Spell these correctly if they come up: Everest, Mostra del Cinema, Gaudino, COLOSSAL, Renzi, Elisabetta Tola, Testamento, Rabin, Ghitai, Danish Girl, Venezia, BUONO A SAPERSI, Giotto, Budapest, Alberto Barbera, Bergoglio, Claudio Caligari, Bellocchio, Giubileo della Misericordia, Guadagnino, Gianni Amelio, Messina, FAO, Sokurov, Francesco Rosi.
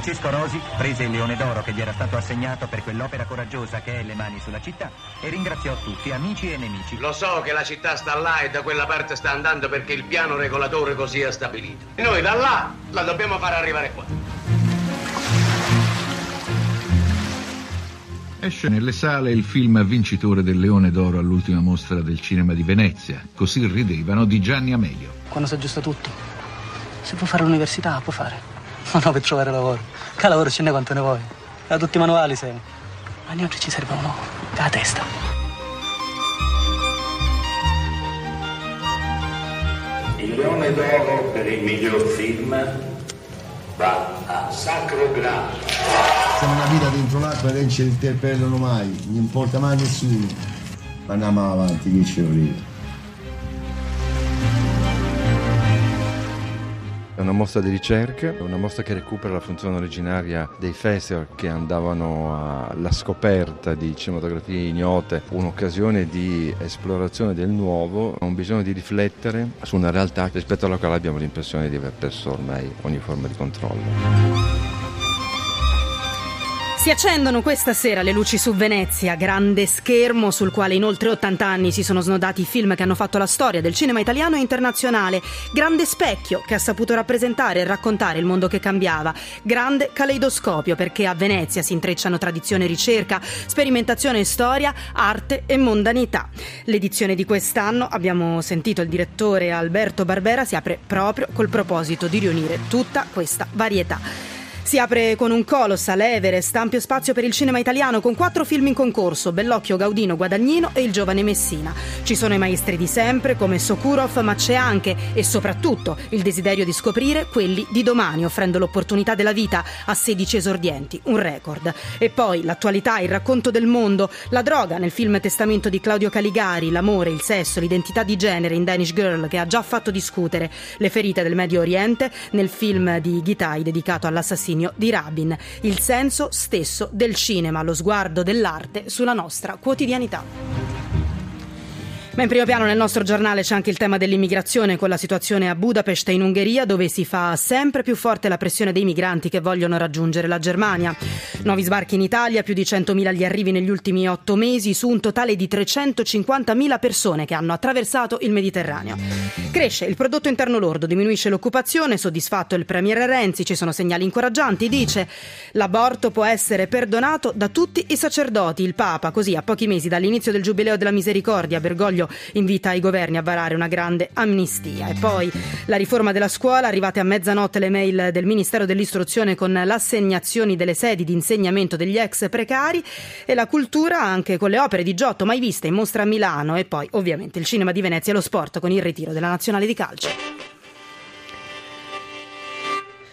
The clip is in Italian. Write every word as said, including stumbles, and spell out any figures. Francesco Rosi prese il Leone d'Oro che gli era stato assegnato per quell'opera coraggiosa che è Le mani sulla città e ringraziò tutti, amici e nemici. Lo so che la città sta là e da quella parte sta andando perché il piano regolatore così ha stabilito. E noi da là la dobbiamo far arrivare qua. Esce nelle sale il film vincitore del Leone d'Oro all'ultima mostra del cinema di Venezia. Così ridevano di Gianni Amelio. Quando si aggiusta tutto, se può fare l'università, può fare. Ma no, per trovare lavoro. Che lavoro ce n'è quanto ne vuoi? Da tutti i manuali servono. Ma noi ci serve uno dalla testa. Il Leone d'Oro per il miglior film va a Sacro Grado. Siamo una vita dentro l'acqua e non ci interpellano mai, non importa mai nessuno. Ma andiamo avanti, che ce lo dico. È una mostra di ricerca, una mostra che recupera la funzione originaria dei festival che andavano alla scoperta di cinematografie ignote, un'occasione di esplorazione del nuovo, un bisogno di riflettere su una realtà rispetto alla quale abbiamo l'impressione di aver perso ormai ogni forma di controllo. Si accendono questa sera le luci su Venezia, grande schermo sul quale in oltre ottanta anni si sono snodati i film che hanno fatto la storia del cinema italiano e internazionale, grande specchio che ha saputo rappresentare e raccontare il mondo che cambiava, grande caleidoscopio perché a Venezia si intrecciano tradizione e ricerca, sperimentazione e storia, arte e mondanità. L'edizione di quest'anno, abbiamo sentito il direttore Alberto Barbera, si apre proprio col proposito di riunire tutta questa varietà. Si apre con un colossal Everest, ampio spazio per il cinema italiano con quattro film in concorso, Bellocchio, Gaudino, Guadagnino e il giovane Messina. Ci sono i maestri di sempre come Sokurov, ma c'è anche e soprattutto il desiderio di scoprire quelli di domani, offrendo l'opportunità della vita a sedici esordienti, un record. E poi l'attualità, il racconto del mondo, la droga nel film Testamento di Claudio Caligari, l'amore, il sesso, l'identità di genere in Danish Girl che ha già fatto discutere, le ferite del Medio Oriente nel film di Ghitai dedicato all'assassinio di Rabin, il senso stesso del cinema, lo sguardo dell'arte sulla nostra quotidianità. Ma in primo piano nel nostro giornale c'è anche il tema dell'immigrazione con la situazione a Budapest e in Ungheria, dove si fa sempre più forte la pressione dei migranti che vogliono raggiungere la Germania. Nuovi sbarchi in Italia, più di centomila gli arrivi negli ultimi otto mesi su un totale di trecentocinquantamila persone che hanno attraversato il Mediterraneo. Cresce il prodotto interno lordo, diminuisce l'occupazione, soddisfatto il premier Renzi, ci sono segnali incoraggianti, dice l'aborto può essere perdonato da tutti i sacerdoti. Il Papa, così a pochi mesi dall'inizio del Giubileo della Misericordia, Bergoglio invita i governi a varare una grande amnistia. E poi la riforma della scuola, arrivate a mezzanotte le mail del Ministero dell'Istruzione con l'assegnazione delle sedi di insegnamento degli ex precari, e la cultura anche con le opere di Giotto mai viste in mostra a Milano, e poi ovviamente il cinema di Venezia e lo sport con il ritiro della nazionale di calcio.